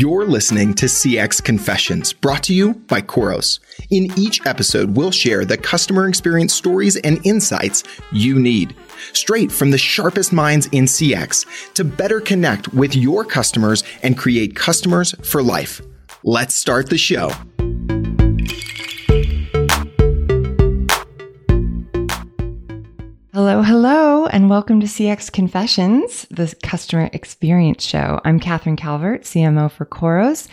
You're listening to CX Confessions, brought to you by Khoros. In each episode, we'll share the customer experience stories and insights you need, straight from the sharpest minds in CX, to better connect with your customers and create customers for life. Let's start the show. Hello, hello, and welcome to CX Confessions, the customer experience show. I'm Catherine Calvert, CMO for Khoros,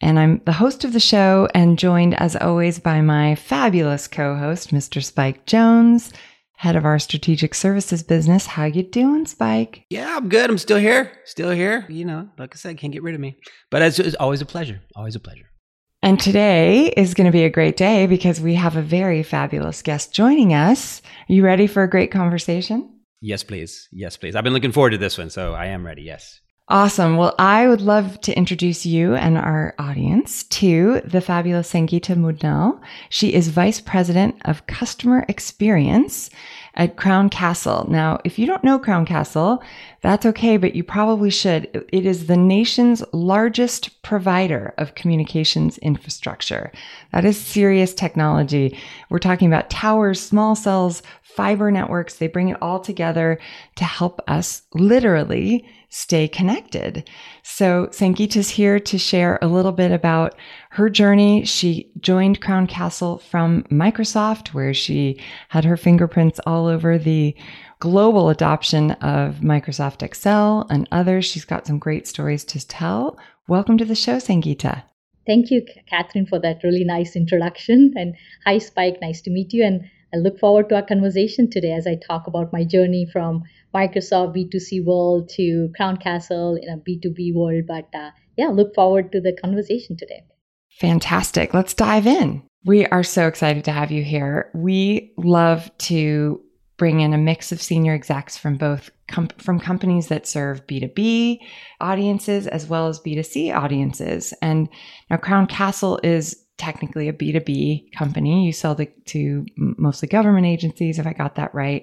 and I'm the host of the show and joined, as always, by my fabulous co-host, Mr. Spike Jones, head of our strategic services business. How you doing, Spike? Yeah, I'm good. I'm still here. You know, like I said, can't get rid of me. But it's always a pleasure, And today is going to be a great day because we have a very fabulous guest joining us. Are you ready for a great conversation? Yes, please. I've been looking forward to this one, so I am ready. Yes. Awesome. Well, I would love to introduce you and our audience to the fabulous Sangeeta Mudnell. She is Vice President of Customer Experience at Crown Castle. Now, if you don't know Crown Castle, that's okay, but you probably should. It is the nation's largest provider of communications infrastructure. That is serious technology. We're talking about towers, small cells, fiber networks. They bring it all together to help us literally stay connected. So Sangeeta's here to share a little bit about her journey. She joined Crown Castle from Microsoft, where she had her fingerprints all over the global adoption of Microsoft Excel and others. She's got some great stories to tell. Welcome to the show, Sangeeta. Thank you, Catherine, for that really nice introduction. And hi, Spike. Nice to meet you. And I look forward to our conversation today as I talk about my journey from Microsoft B2C world to Crown Castle in a B2B world. But look forward to the conversation today. Fantastic. Let's dive in. We are so excited to have you here. We love to bring in a mix of senior execs from both from companies that serve B2B audiences as well as B2C audiences. And now Crown Castle is technically a B2B company. You sell to mostly government agencies, if I got that right.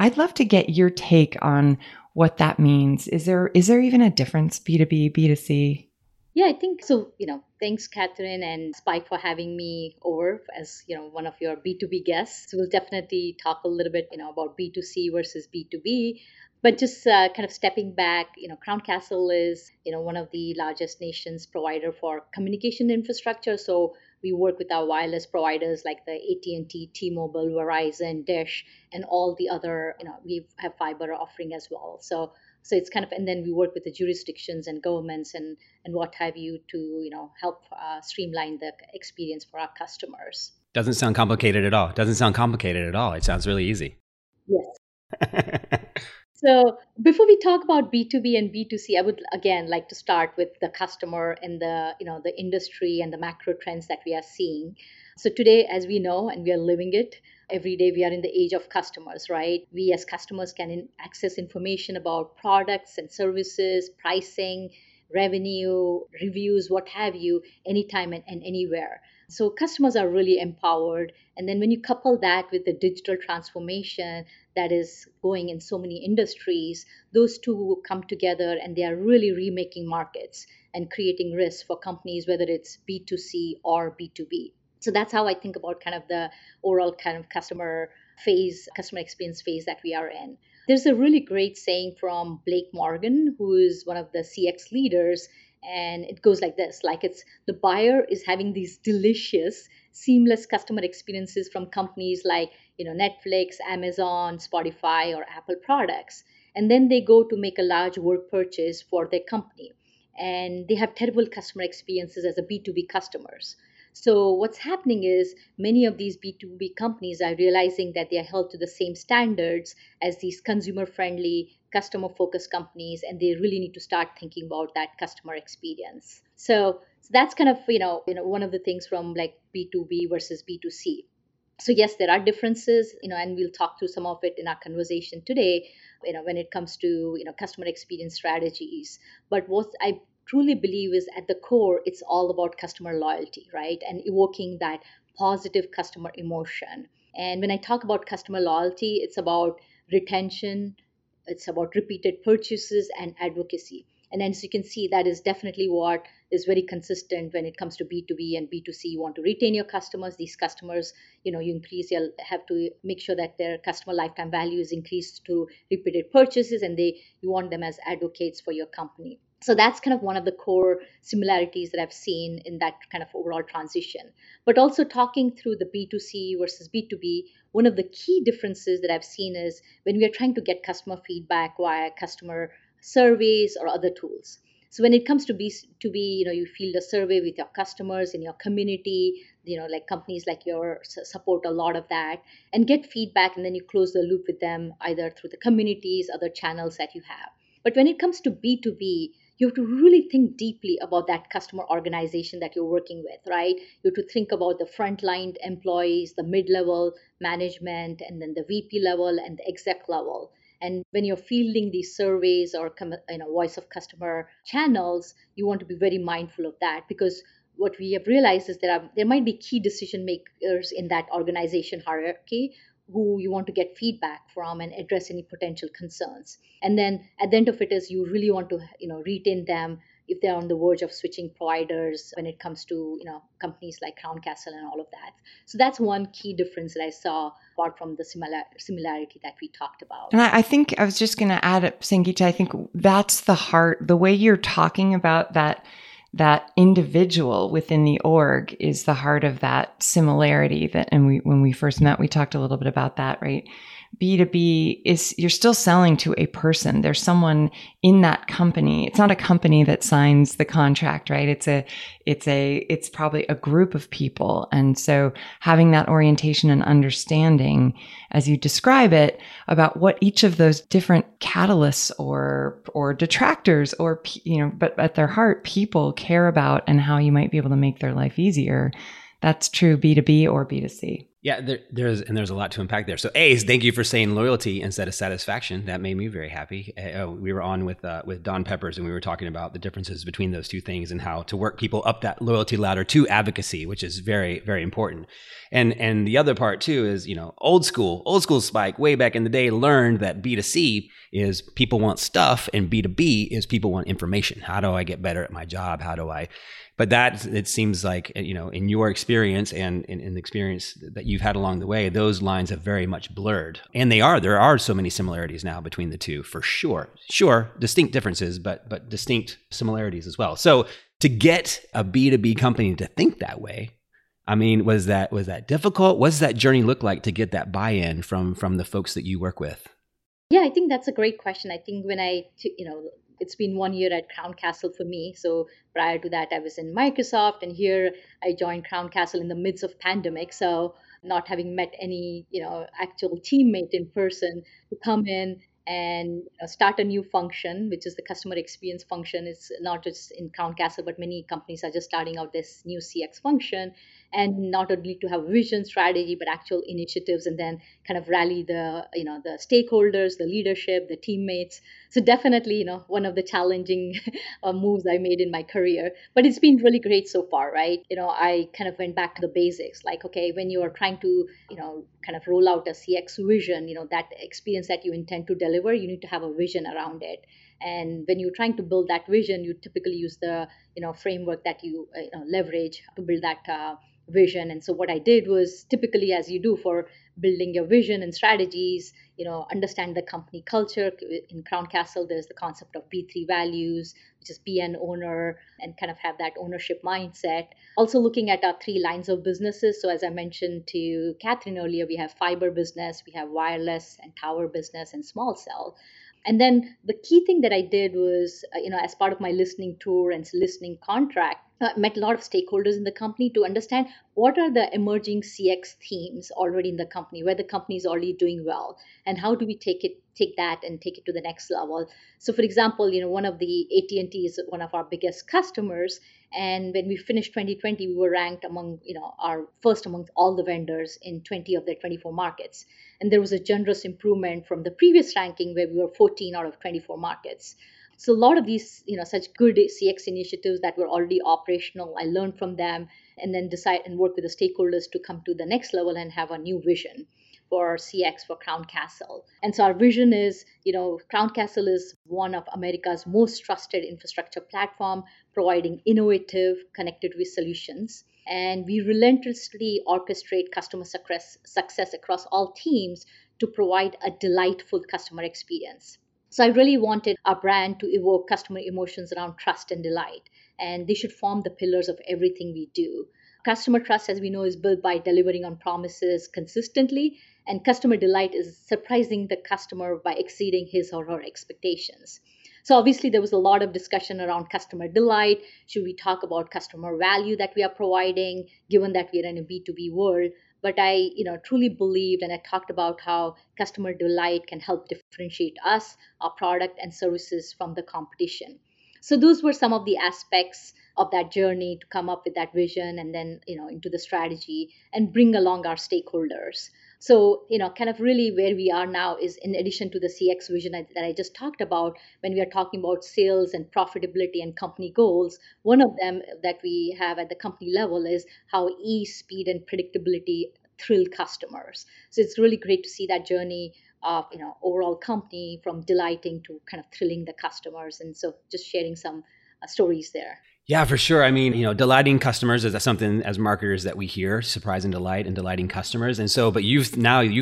I'd love to get your take on what that means. Is there even a difference, B2B, B2C? Yeah, I think so. You know, thanks, Catherine and Spike, for having me over as, you know, one of your B2B guests. So we'll definitely talk a little bit, you know, about B2C versus B2B. But just kind of stepping back, you know, Crown Castle is, you know, one of the largest nation's provider for communication infrastructure. So we work with our wireless providers like the AT&T, T-Mobile, Verizon, Dish, and all the other, you know, we have fiber offering as well. So it's kind of, and then we work with the jurisdictions and governments and what have you to, you know, help streamline the experience for our customers. Doesn't sound complicated at all. It sounds really easy. Yes. So before we talk about B2B and B2C, I would again like to start with the customer and the, you know, the industry and the macro trends that we are seeing. So today, as we know, and we are living it every day, we are in the age of customers, right? We as customers can access information about products and services, pricing, revenue, reviews, what have you, anytime and anywhere. So customers are really empowered. And then when you couple that with the digital transformation that is going in so many industries, those two come together and they are really remaking markets and creating risks for companies, whether it's B2C or B2B. So that's how I think about kind of the overall kind of customer experience phase that we are in. There's a really great saying from Blake Morgan, who is one of the CX leaders, and it goes like this, like it's the buyer is having these delicious, seamless customer experiences from companies like, you know, Netflix, Amazon, Spotify, or Apple products. And then they go to make a large work purchase for their company. And they have terrible customer experiences as a B2B customers. So what's happening is many of these B2B companies are realizing that they are held to the same standards as these consumer-friendly, customer-focused companies, and they really need to start thinking about that customer experience. So that's kind of, you know, one of the things from like B2B versus B2C. So yes, there are differences, you know, and we'll talk through some of it in our conversation today, you know, when it comes to, you know, customer experience strategies. But what I truly believe is at the core, it's all about customer loyalty, right? And evoking that positive customer emotion. And when I talk about customer loyalty, it's about retention, it's about repeated purchases and advocacy. And as you can see, that is definitely what is very consistent when it comes to B2B and B2C. You want to retain your customers. These customers, you increase, you'll have to make sure that their customer lifetime value is increased through repeated purchases, and you want them as advocates for your company. So that's kind of one of the core similarities that I've seen in that kind of overall transition. But also talking through the B2C versus B2B, one of the key differences that I've seen is when we are trying to get customer feedback via customer surveys or other tools. So when it comes to B2B, you field a survey with your customers in your community, like companies like yours support a lot of that and get feedback, and then you close the loop with them either through the communities, other channels that you have. But when it comes to B2B, you have to really think deeply about that customer organization that you're working with, right? You have to think about the frontline employees, the mid-level management, and then the VP level and the exec level. And when you're fielding these surveys or voice of customer channels, you want to be very mindful of that, because what we have realized is there might be key decision makers in that organization hierarchy who you want to get feedback from and address any potential concerns. And then at the end of it is you really want to retain them if they're on the verge of switching providers when it comes to companies like Crown Castle and all of that. So that's one key difference that I saw apart from the similarity that we talked about. And I think I was just going to add up, Sangeeta, I think that's the heart, the way you're talking about that individual within the org is the heart of that similarity that, and when we first met, we talked a little bit about that, right? B2B is you're still selling to a person. There's someone in that company. It's not a company that signs the contract, right? It's probably a group of people. And so having that orientation and understanding as you describe it about what each of those different catalysts or detractors or, but at their heart, people care about and how you might be able to make their life easier. That's true B2B or B2C. Yeah, there's a lot to unpack there. So A, thank you for saying loyalty instead of satisfaction. That made me very happy. We were on with Don Peppers, and we were talking about the differences between those two things and how to work people up that loyalty ladder to advocacy, which is very, very important. And the other part too is, old school Spike way back in the day learned that B2C is people want stuff and B2B is people want information. How do I get better at my job? But that, it seems like, in your experience and in the experience that you've had along the way, those lines have very much blurred. And there are so many similarities now between the two, for sure. Sure, distinct differences, but distinct similarities as well. So to get a B2B company to think that way, was that difficult? What does that journey look like to get that buy-in from the folks that you work with? Yeah, I think that's a great question. I think when it's been 1 year at Crown Castle for me. So prior to that, I was in Microsoft, and here I joined Crown Castle in the midst of pandemic. So not having met any, actual teammate in person, to come in and start a new function, which is the customer experience function. It's not just in Crown Castle, but many companies are just starting out this new CX function, and not only to have vision, strategy, but actual initiatives, and then kind of rally the stakeholders, the leadership, the teammates. So definitely, one of the challenging moves I made in my career, but it's been really great so far, right? I kind of went back to the basics, like, okay, when you are trying to, kind of roll out a CX vision, that experience that you intend to deliver, you need to have a vision around it. And when you're trying to build that vision, you typically use the, framework that you, leverage to build that vision. And so what I did was, typically as you do for building your vision and strategies, understand the company culture. In Crown Castle, there's the concept of B3 values, which is be an owner and kind of have that ownership mindset. Also looking at our three lines of businesses. So as I mentioned to Catherine earlier, we have fiber business, we have wireless and tower business, and small cell. And then the key thing that I did was, as part of my listening tour and listening contract, I met a lot of stakeholders in the company to understand what are the emerging CX themes already in the company, where the company is already doing well, and how do we take that to the next level. So for example, one of the AT&T is one of our biggest customers. And when we finished 2020, we were ranked among, our first among all the vendors in 20 of their 24 markets. And there was a generous improvement from the previous ranking where we were 14 out of 24 markets. So a lot of these, such good CX initiatives that were already operational, I learned from them and then decide and work with the stakeholders to come to the next level and have a new vision. for CX for Crown Castle. And so our vision is, you know, Crown Castle is one of America's most trusted infrastructure platform, providing innovative connectivity solutions. And we relentlessly orchestrate customer success across all teams to provide a delightful customer experience. So I really wanted our brand to evoke customer emotions around trust and delight, and they should form the pillars of everything we do. Customer trust, as we know, is built by delivering on promises consistently, and customer delight is surprising the customer by exceeding his or her expectations. So obviously, there was a lot of discussion around customer delight. Should we talk about customer value that we are providing, given that we are in a B2B world? But I, truly believed, and I talked about how customer delight can help differentiate us, our product and services from the competition. So those were some of the aspects of that journey to come up with that vision and then, into the strategy and bring along our stakeholders. So, kind of really where we are now is, in addition to the CX vision that I just talked about, when we are talking about sales and profitability and company goals, one of them that we have at the company level is how ease, speed, and predictability thrill customers. So it's really great to see that journey of, overall company from delighting to kind of thrilling the customers. And so just sharing some stories there. Yeah, for sure. I mean, delighting customers is something as marketers that we hear, surprise and delight and delighting customers. And so, but you've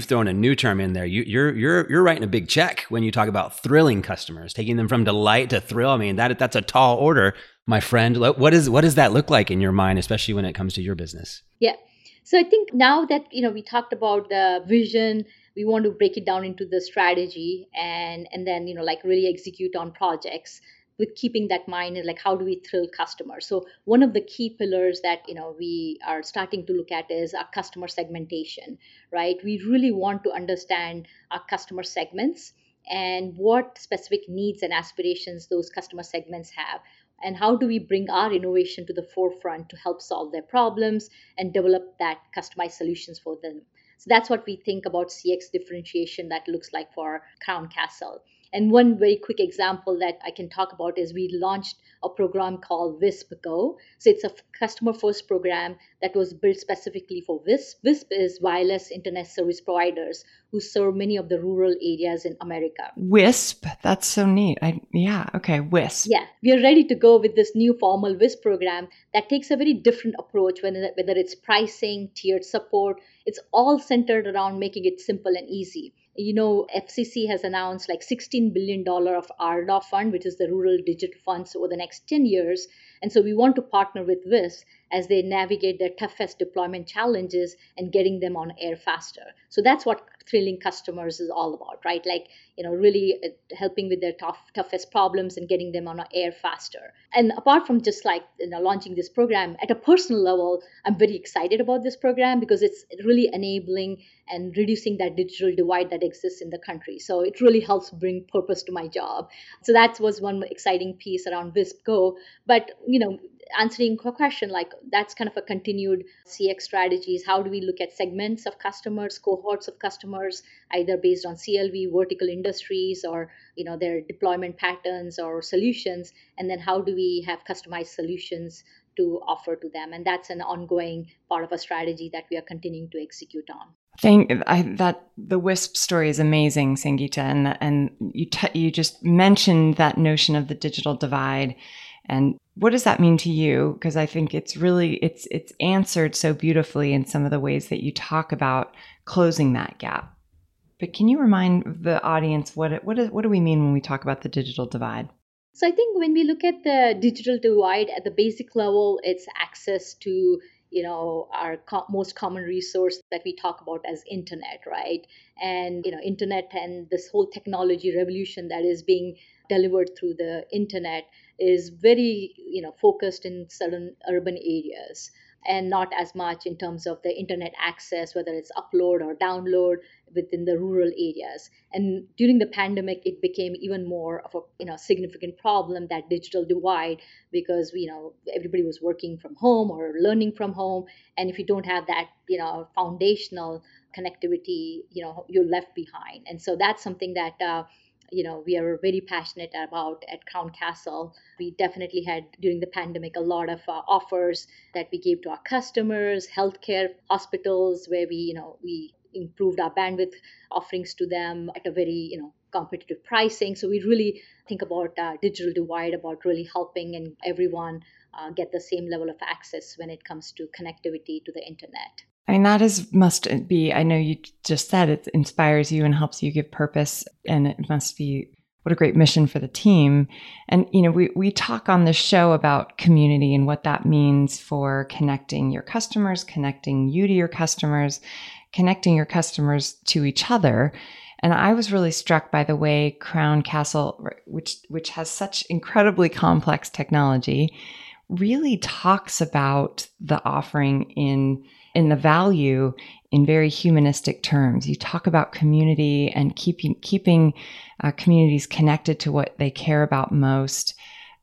thrown a new term in there. You're writing a big check when you talk about thrilling customers, taking them from delight to thrill. I mean, that's a tall order, my friend. What does that look like in your mind, especially when it comes to your business? Yeah. So I think now that, we talked about the vision, we want to break it down into the strategy and then, really execute on projects, with keeping that in mind and how do we thrill customers. So one of the key pillars that, we are starting to look at is our customer segmentation, right? We really want to understand our customer segments and what specific needs and aspirations those customer segments have. And how do we bring our innovation to the forefront to help solve their problems and develop that customized solutions for them. So that's what we think about CX differentiation that looks like for Crown Castle. And one very quick example that I can talk about is we launched a program called WISP Go. So it's a customer-first program that was built specifically for WISP. WISP is wireless internet service providers who serve many of the rural areas in America. WISP, that's so neat. WISP. Yeah, we are ready to go with this new formal WISP program that takes a very different approach, whether it's pricing, tiered support. It's all centered around making it simple and easy. FCC has announced $16 billion of RDOF fund, which is the Rural Digital Funds, over the next 10 years. And so we want to partner with WISP as they navigate their toughest deployment challenges and getting them on air faster. So that's what thrilling customers is all about, right? Really helping with their toughest problems and getting them on air faster. And apart from just launching this program, at a personal level, I'm very excited about this program because it's really enabling and reducing that digital divide that exists in the country. So it really helps bring purpose to my job. So that was one exciting piece around WISP Go. But, answering a question, that's kind of a continued CX strategies. How do we look at segments of customers, cohorts of customers, either based on CLV, vertical industries, or, their deployment patterns or solutions? And then how do we have customized solutions to offer to them? And that's an ongoing part of a strategy that we are continuing to execute on. That the WISP story is amazing, Sangeeta. And you just mentioned that notion of the digital divide. And what does that mean to you? Because I think it's really, it's answered so beautifully in some of the ways that you talk about closing that gap. But can you remind the audience, what do we mean when we talk about the digital divide? So I think when we look at the digital divide at the basic level, it's access to our most common resource that we talk about as internet, right? And, internet and this whole technology revolution that is being delivered through the internet is very, focused in certain urban areas and not as much in terms of the internet access, whether it's upload or download within the rural areas. And during the pandemic, it became even more of a significant problem, that digital divide, because everybody was working from home or learning from home. And if you don't have that foundational connectivity, you're left behind. And so that's something that we are very passionate about at Crown Castle. We definitely had, during the pandemic, a lot of offers that we gave to our customers, healthcare, hospitals, where we improved our bandwidth offerings to them at a very, competitive pricing. So we really think about digital divide, about really helping and everyone get the same level of access when it comes to connectivity to the internet. I mean, that must be, I know you just said it inspires you and helps you give purpose, and it must be what a great mission for the team. And, we talk on this show about community and what that means for connecting your customers, connecting you to your customers, connecting your customers to each other. And I was really struck by the way Crown Castle, which has such incredibly complex technology, really talks about the offering in the value in very humanistic terms. You talk about community and keeping communities connected to what they care about most.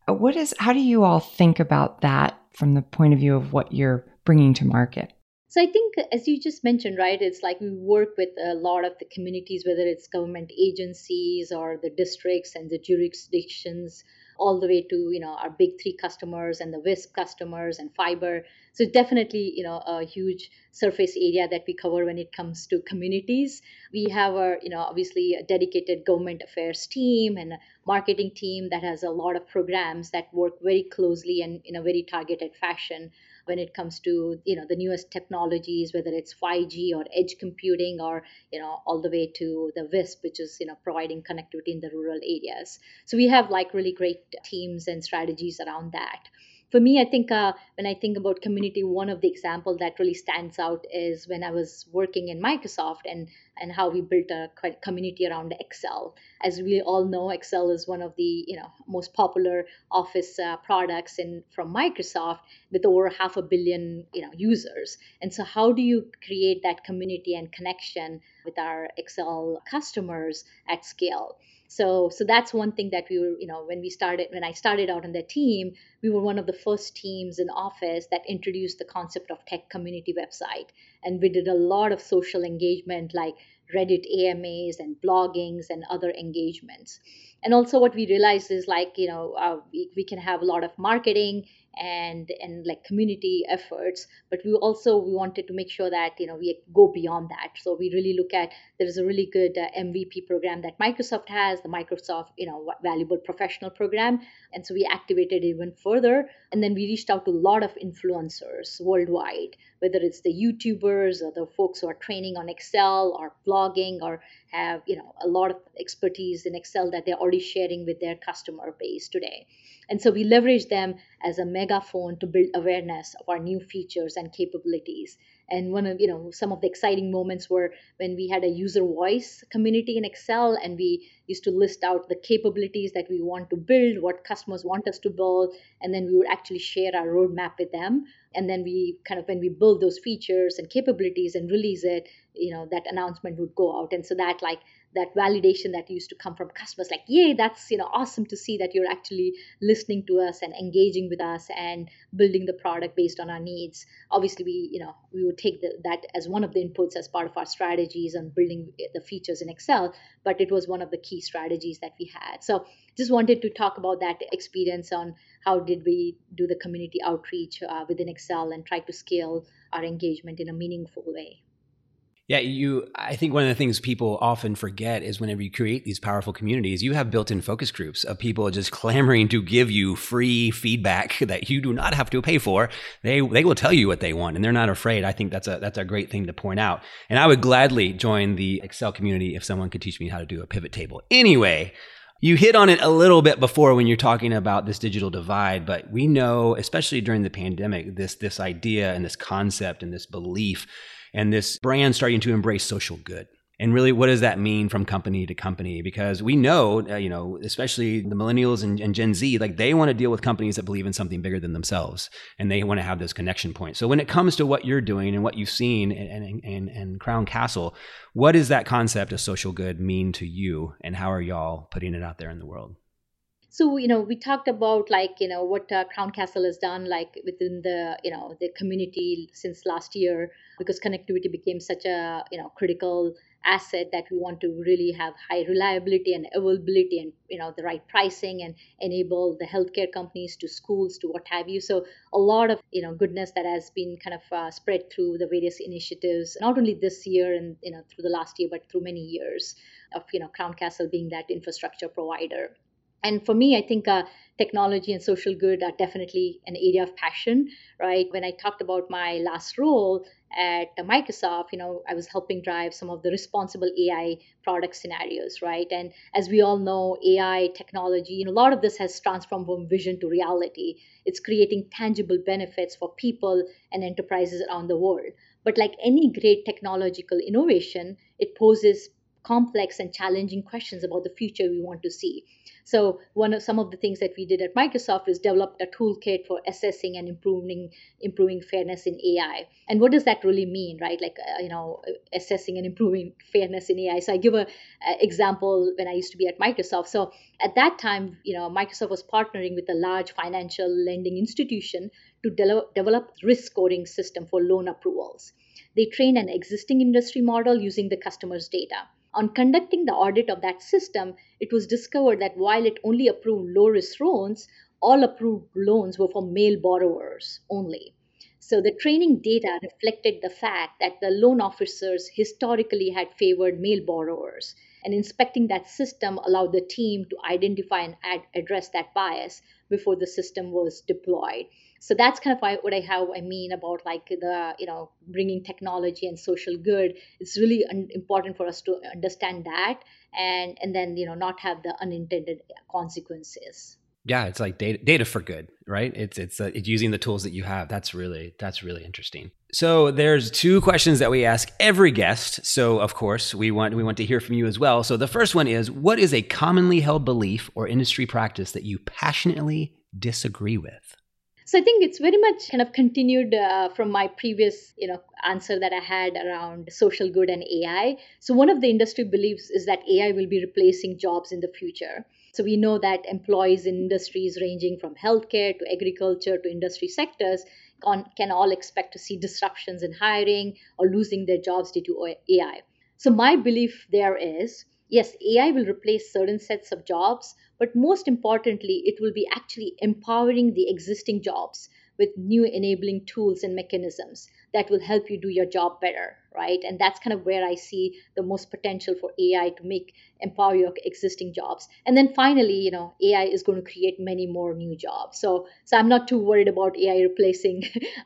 How do you all think about that from the point of view of what you're bringing to market? So I think, as you just mentioned, right, it's like we work with a lot of the communities, whether it's government agencies or the districts and the jurisdictions, all the way to, our big three customers and the WISP customers and fiber. So definitely, a huge surface area that we cover when it comes to communities. We have our, obviously a dedicated government affairs team and a marketing team that has a lot of programs that work very closely and in a very targeted fashion when it comes to, the newest technologies, whether it's 5G or edge computing or, all the way to the WISP, which is, providing connectivity in the rural areas. So we have like really great teams and strategies around that. For me, I think when I think about community, one of the examples that really stands out is when I was working in Microsoft and how we built a community around Excel. As we all know, Excel is one of the most popular Office products from Microsoft with over 500 million users. And so how do you create that community and connection with our Excel customers at scale? So that's one thing that we were, when I started out on the team, we were one of the first teams in Office that introduced the concept of tech community website. And we did a lot of social engagement like Reddit AMAs and bloggings and other engagements. And also what we realized is like, we can have a lot of marketing and like community efforts, but we wanted to make sure that we go beyond that. So we really look at, there is a really good MVP program that Microsoft has, the Microsoft Valuable Professional Program, and so we activated it even further. And then we reached out to a lot of influencers worldwide, whether it's the YouTubers or the folks who are training on Excel or blogging or have a lot of expertise in Excel that they're already sharing with their customer base today. And so we leverage them as a megaphone to build awareness of our new features and capabilities. And one of some of the exciting moments were when we had a user voice community in Excel, and we used to list out the capabilities that we want to build, what customers want us to build, and then we would actually share our roadmap with them. And then we kind of, when we build those features and capabilities and release it, that announcement would go out. And so that validation that used to come from customers, like, yay, that's awesome to see that you're actually listening to us and engaging with us and building the product based on our needs. Obviously, we would take that as one of the inputs as part of our strategies on building the features in Excel, but it was one of the key strategies that we had. So just wanted to talk about that experience on how did we do the community outreach within Excel and try to scale our engagement in a meaningful way. Yeah, I think one of the things people often forget is whenever you create these powerful communities, you have built-in focus groups of people just clamoring to give you free feedback that you do not have to pay for. They will tell you what they want, and they're not afraid. I think that's a great thing to point out. And I would gladly join the Excel community if someone could teach me how to do a pivot table. Anyway, you hit on it a little bit before when you're talking about this digital divide, but we know, especially during the pandemic, this idea and this concept and this belief and this brand starting to embrace social good. And really, what does that mean from company to company? Because we know, especially the millennials and Gen Z, like they want to deal with companies that believe in something bigger than themselves, and they want to have those connection points. So when it comes to what you're doing and what you've seen and Crown Castle, what does that concept of social good mean to you, and how are y'all putting it out there in the world? So, we talked about like, what Crown Castle has done, like within the, the community since last year, because connectivity became such a, critical asset that we want to really have high reliability and availability and, you know, the right pricing and enable the healthcare companies to schools to what have you. So a lot of, you know, goodness that has been kind of spread through the various initiatives, not only this year and, you know, through the last year, but through many years of, you know, Crown Castle being that infrastructure provider. And for me, I think technology and social good are definitely an area of passion, right? When I talked about my last role at Microsoft, you know, I was helping drive some of the responsible AI product scenarios, right? And as we all know, AI technology, you know, a lot of this has transformed from vision to reality. It's creating tangible benefits for people and enterprises around the world. But like any great technological innovation, it poses complex and challenging questions about the future we want to see. So some of the things that we did at Microsoft is developed a toolkit for assessing and improving fairness in AI. And what does that really mean, right? Like, you know, assessing and improving fairness in AI. So I give an example when I used to be at Microsoft. So at that time, you know, Microsoft was partnering with a large financial lending institution to develop risk scoring system for loan approvals. They trained an existing industry model using the customer's data. On conducting the audit of that system, it was discovered that while it only approved low-risk loans, all approved loans were for male borrowers only. So the training data reflected the fact that the loan officers historically had favored male borrowers, and inspecting that system allowed the team to identify and address that bias before the system was deployed. So that's kind of what I mean about, like, the, you know, bringing technology and social good. It's really important for us to understand that and then, you know, not have the unintended consequences. Yeah, it's like data for good, right? It's using the tools that you have. That's really interesting. So there's two questions that we ask every guest. So of course we want to hear from you as well. So the first one is, what is a commonly held belief or industry practice that you passionately disagree with? So I think it's very much kind of continued from my previous, you know, answer that I had around social good and AI. So one of the industry beliefs is that AI will be replacing jobs in the future. So we know that employees in industries ranging from healthcare to agriculture to industry sectors can all expect to see disruptions in hiring or losing their jobs due to AI. So my belief there is, yes, AI will replace certain sets of jobs, but most importantly, it will be actually empowering the existing jobs with new enabling tools and mechanisms that will help you do your job better, right? And that's kind of where I see the most potential for AI to empower your existing jobs. And then finally, you know, AI is going to create many more new jobs. So I'm not too worried about AI replacing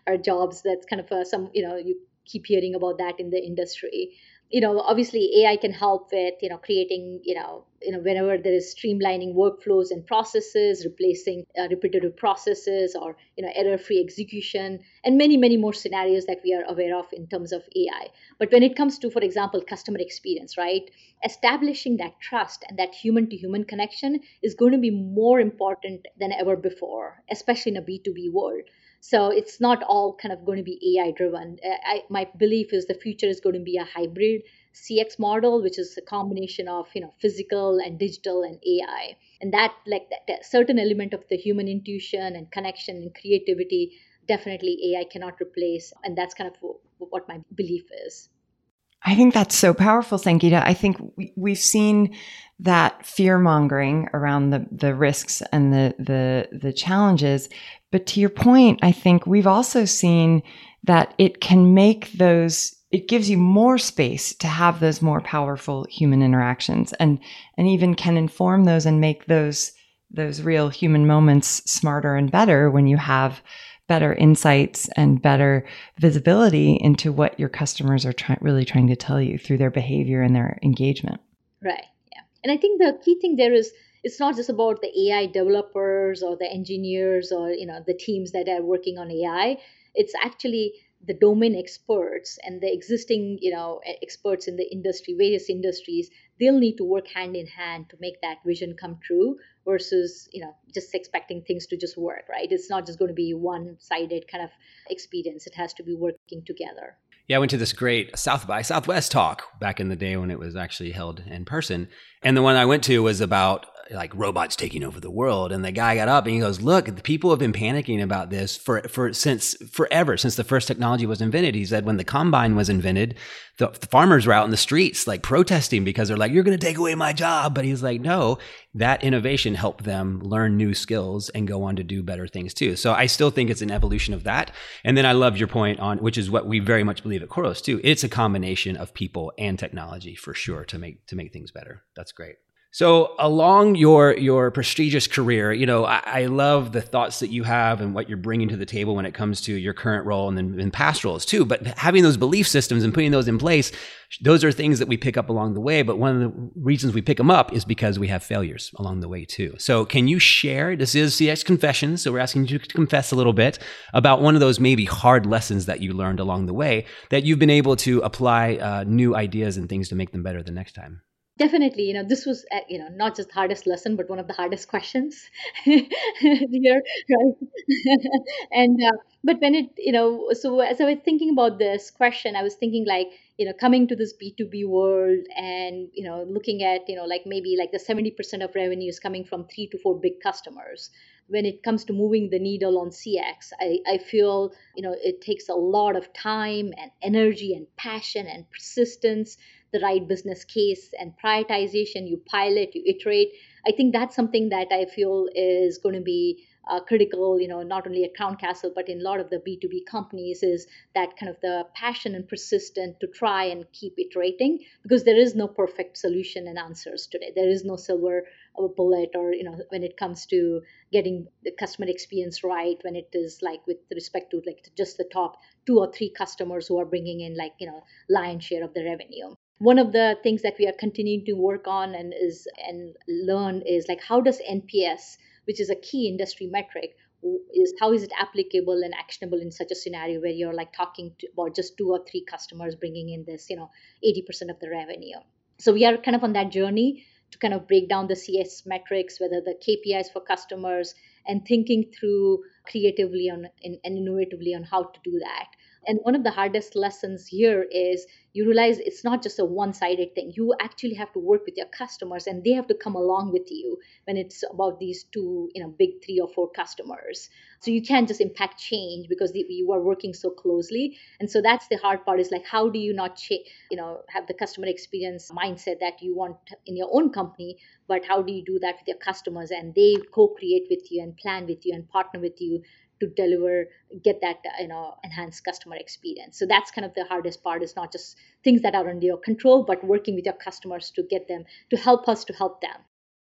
our jobs. That's kind of some, you know, you keep hearing about that in the industry. You know, obviously AI can help with, you know, creating, you know, whenever there is streamlining workflows and processes, replacing repetitive processes or, you know, error-free execution and many, many more scenarios that we are aware of in terms of AI. But when it comes to, for example, customer experience, right, establishing that trust and that human-to-human connection is going to be more important than ever before, especially in a B2B world. So it's not all kind of going to be AI driven. My belief is the future is going to be a hybrid CX model, which is a combination of, you know, physical and digital and AI. And that certain element of the human intuition and connection and creativity, definitely AI cannot replace. And that's kind of what my belief is. I think that's so powerful, Sangeeta. I think we've seen that fear mongering around the risks and the challenges. But to your point, I think we've also seen that it can make those, it gives you more space to have those more powerful human interactions and even can inform those and make those real human moments smarter and better when you have better insights and better visibility into what your customers are really trying to tell you through their behavior and their engagement. Right. Yeah. And I think the key thing there is, it's not just about the AI developers or the engineers or, you know, the teams that are working on AI. It's actually the domain experts and the existing, you know, experts in the industry, various industries. They'll need to work hand in hand to make that vision come true versus, you know, just expecting things to just work, right? It's not just going to be one-sided kind of experience. It has to be working together. Yeah, I went to this great South by Southwest talk back in the day when it was actually held in person. And the one I went to was about like robots taking over the world. And the guy got up and he goes, look, the people have been panicking about this forever, since the first technology was invented. He said when the combine was invented, the farmers were out in the streets like protesting because they're like, you're going to take away my job. But he's like, no, that innovation helped them learn new skills and go on to do better things too. So I still think it's an evolution of that. And then I love your point on, which is what we very much believe at Khoros too. It's a combination of people and technology for sure to make things better. That's great. So along your prestigious career, you know, I love the thoughts that you have and what you're bringing to the table when it comes to your current role and then in past roles too. But having those belief systems and putting those in place, those are things that we pick up along the way. But one of the reasons we pick them up is because we have failures along the way too. So can you share, this is CX Confessions, so we're asking you to confess a little bit about one of those maybe hard lessons that you learned along the way that you've been able to apply new ideas and things to make them better the next time? Definitely, you know, this was, you know, not just the hardest lesson, but one of the hardest questions here, right? And, but when it, you know, so as I was thinking about this question, I was thinking like, you know, coming to this B2B world and, you know, looking at, you know, like maybe like the 70% of revenue is coming from 3 to 4 big customers. When it comes to moving the needle on CX, I feel, you know, it takes a lot of time and energy and passion and persistence, the right business case and prioritization, you pilot, you iterate. I think that's something that I feel is going to be critical, you know, not only at Crown Castle, but in a lot of the B2B companies, is that kind of the passion and persistence to try and keep iterating, because there is no perfect solution and answers today. There is no silver bullet, or, you know, when it comes to getting the customer experience right, when it is like with respect to like just the top 2 or 3 customers who are bringing in like, you know, lion's share of the revenue. One of the things that we are continuing to work on and learn is like, how does NPS, which is a key industry metric, how is it applicable and actionable in such a scenario where you're like talking about just 2 or 3 customers bringing in this, you know, 80% of the revenue. So we are kind of on that journey to kind of break down the CS metrics, whether the KPIs for customers, and thinking through creatively and innovatively on how to do that. And one of the hardest lessons here is you realize it's not just a one-sided thing. You actually have to work with your customers, and they have to come along with you when it's about these 2, you know, big 3 or 4 customers. So you can't just impact change because you are working so closely. And so that's the hard part, is like, how do you not have the customer experience mindset that you want in your own company, but how do you do that with your customers, and they co-create with you and plan with you and partner with you to deliver, get that, you know, enhanced customer experience. So that's kind of the hardest part, is not just things that are under your control, but working with your customers to get them, to help us, to help them.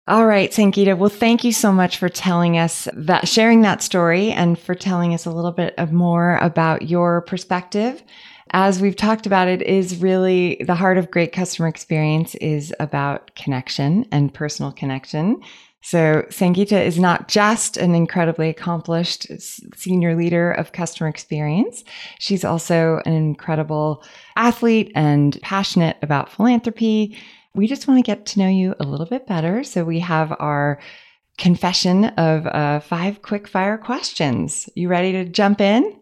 All right, Sangeeta. Well, thank you so much for telling us that, sharing that story, and for telling us a little bit more about your perspective. As we've talked about, it is really the heart of great customer experience is about connection and personal connection. So Sangeeta is not just an incredibly accomplished senior leader of customer experience. She's also an incredible athlete and passionate about philanthropy. We just want to get to know you a little bit better. So we have our confession of 5 quick fire questions. You ready to jump in?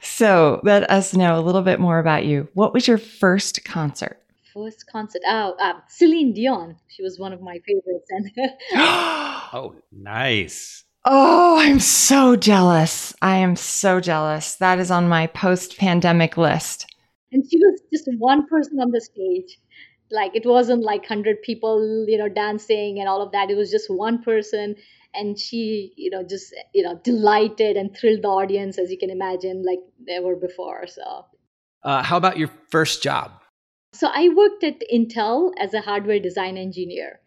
So let us know a little bit more about you. What was your first concert? First concert. Oh, Celine Dion. She was one of my favorites. And oh, nice. Oh, I'm so jealous. I am so jealous. That is on my post-pandemic list. And she was just one person on the stage. Like, it wasn't like 100 people, you know, dancing and all of that. It was just one person. And she, you know, just, you know, delighted and thrilled the audience, as you can imagine, like never before. So, how about your first job? So I worked at Intel as a hardware design engineer,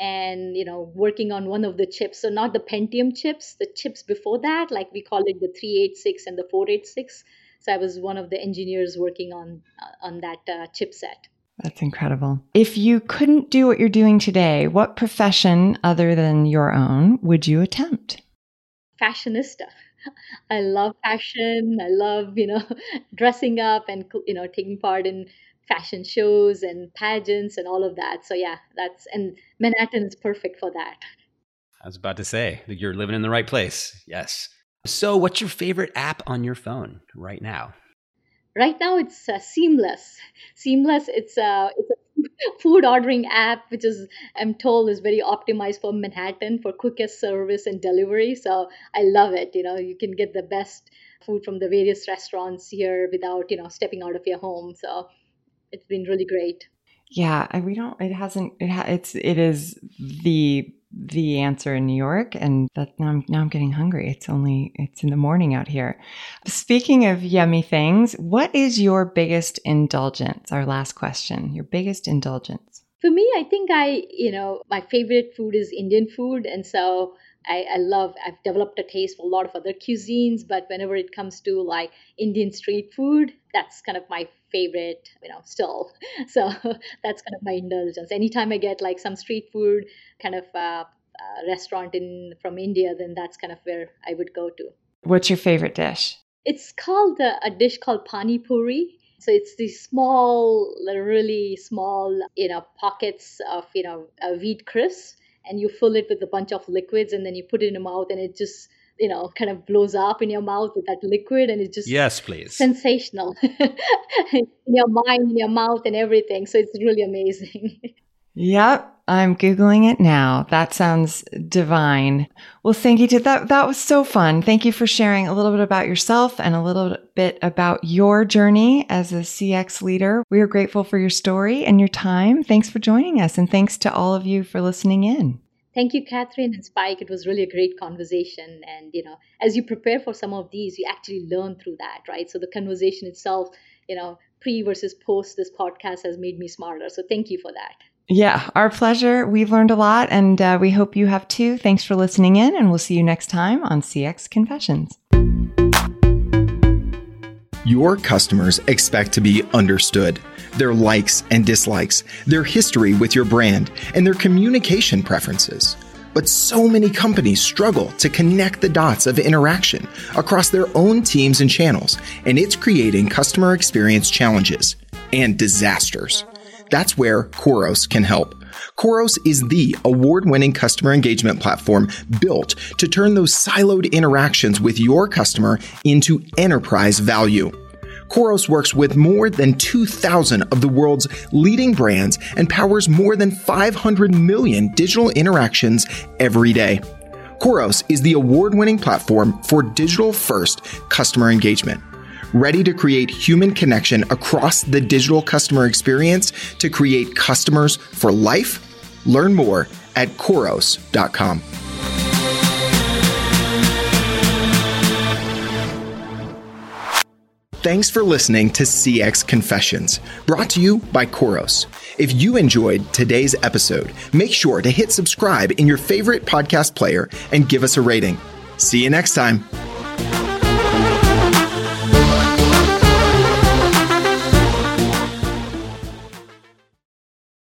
and, you know, working on one of the chips. So not the Pentium chips, the chips before that, like we call it the 386 and the 486. So I was one of the engineers working on that chipset. That's incredible. If you couldn't do what you're doing today, what profession other than your own would you attempt? Fashionista. I love fashion. I love, you know, dressing up and, you know, taking part in fashion shows and pageants and all of that. So yeah, and Manhattan is perfect for that. I was about to say, you're living in the right place. Yes. So what's your favorite app on your phone right now? Right now, it's Seamless. Seamless, it's a food ordering app, which is, I'm told, is very optimized for Manhattan for quickest service and delivery. So I love it. You know, you can get the best food from the various restaurants here without, you know, stepping out of your home. So it's been really great. Yeah, we don't. It hasn't. It is the answer in New York, and that now I'm getting hungry. It's in the morning out here. Speaking of yummy things, what is your biggest indulgence? Our last question. Your biggest indulgence. For me, I think my favorite food is Indian food, and so I've developed a taste for a lot of other cuisines, but whenever it comes to like Indian street food, that's kind of my favorite, still. So that's kind of my indulgence. Anytime I get like some street food kind of restaurant from India, then that's kind of where I would go to. What's your favorite dish? It's called a dish called Pani Puri. So it's these small, really small, pockets of, wheat crisps. And you fill it with a bunch of liquids, and then you put it in your mouth, and it just, kind of blows up in your mouth with that liquid, and it's just sensational in your mind, in your mouth, and everything. So it's really amazing. Yep. I'm Googling it now. That sounds divine. Well, Sangeeta, that was so fun. Thank you for sharing a little bit about yourself and a little bit about your journey as a CX leader. We are grateful for your story and your time. Thanks for joining us. And thanks to all of you for listening in. Thank you, Catherine and Spike. It was really a great conversation. And, as you prepare for some of these, you actually learn through that, right? So the conversation itself, pre versus post this podcast has made me smarter. So thank you for that. Yeah, our pleasure. We've learned a lot, and we hope you have too. Thanks for listening in, and we'll see you next time on CX Confessions. Your customers expect to be understood. Their likes and dislikes, their history with your brand, and their communication preferences. But so many companies struggle to connect the dots of interaction across their own teams and channels, and it's creating customer experience challenges and disasters. That's where Khoros can help. Khoros is the award-winning customer engagement platform built to turn those siloed interactions with your customer into enterprise value. Khoros works with more than 2,000 of the world's leading brands and powers more than 500 million digital interactions every day. Khoros is the award-winning platform for digital-first customer engagement. Ready to create human connection across the digital customer experience to create customers for life? Learn more at Khoros.com. Thanks for listening to CX Confessions, brought to you by Khoros. If you enjoyed today's episode, make sure to hit subscribe in your favorite podcast player and give us a rating. See you next time.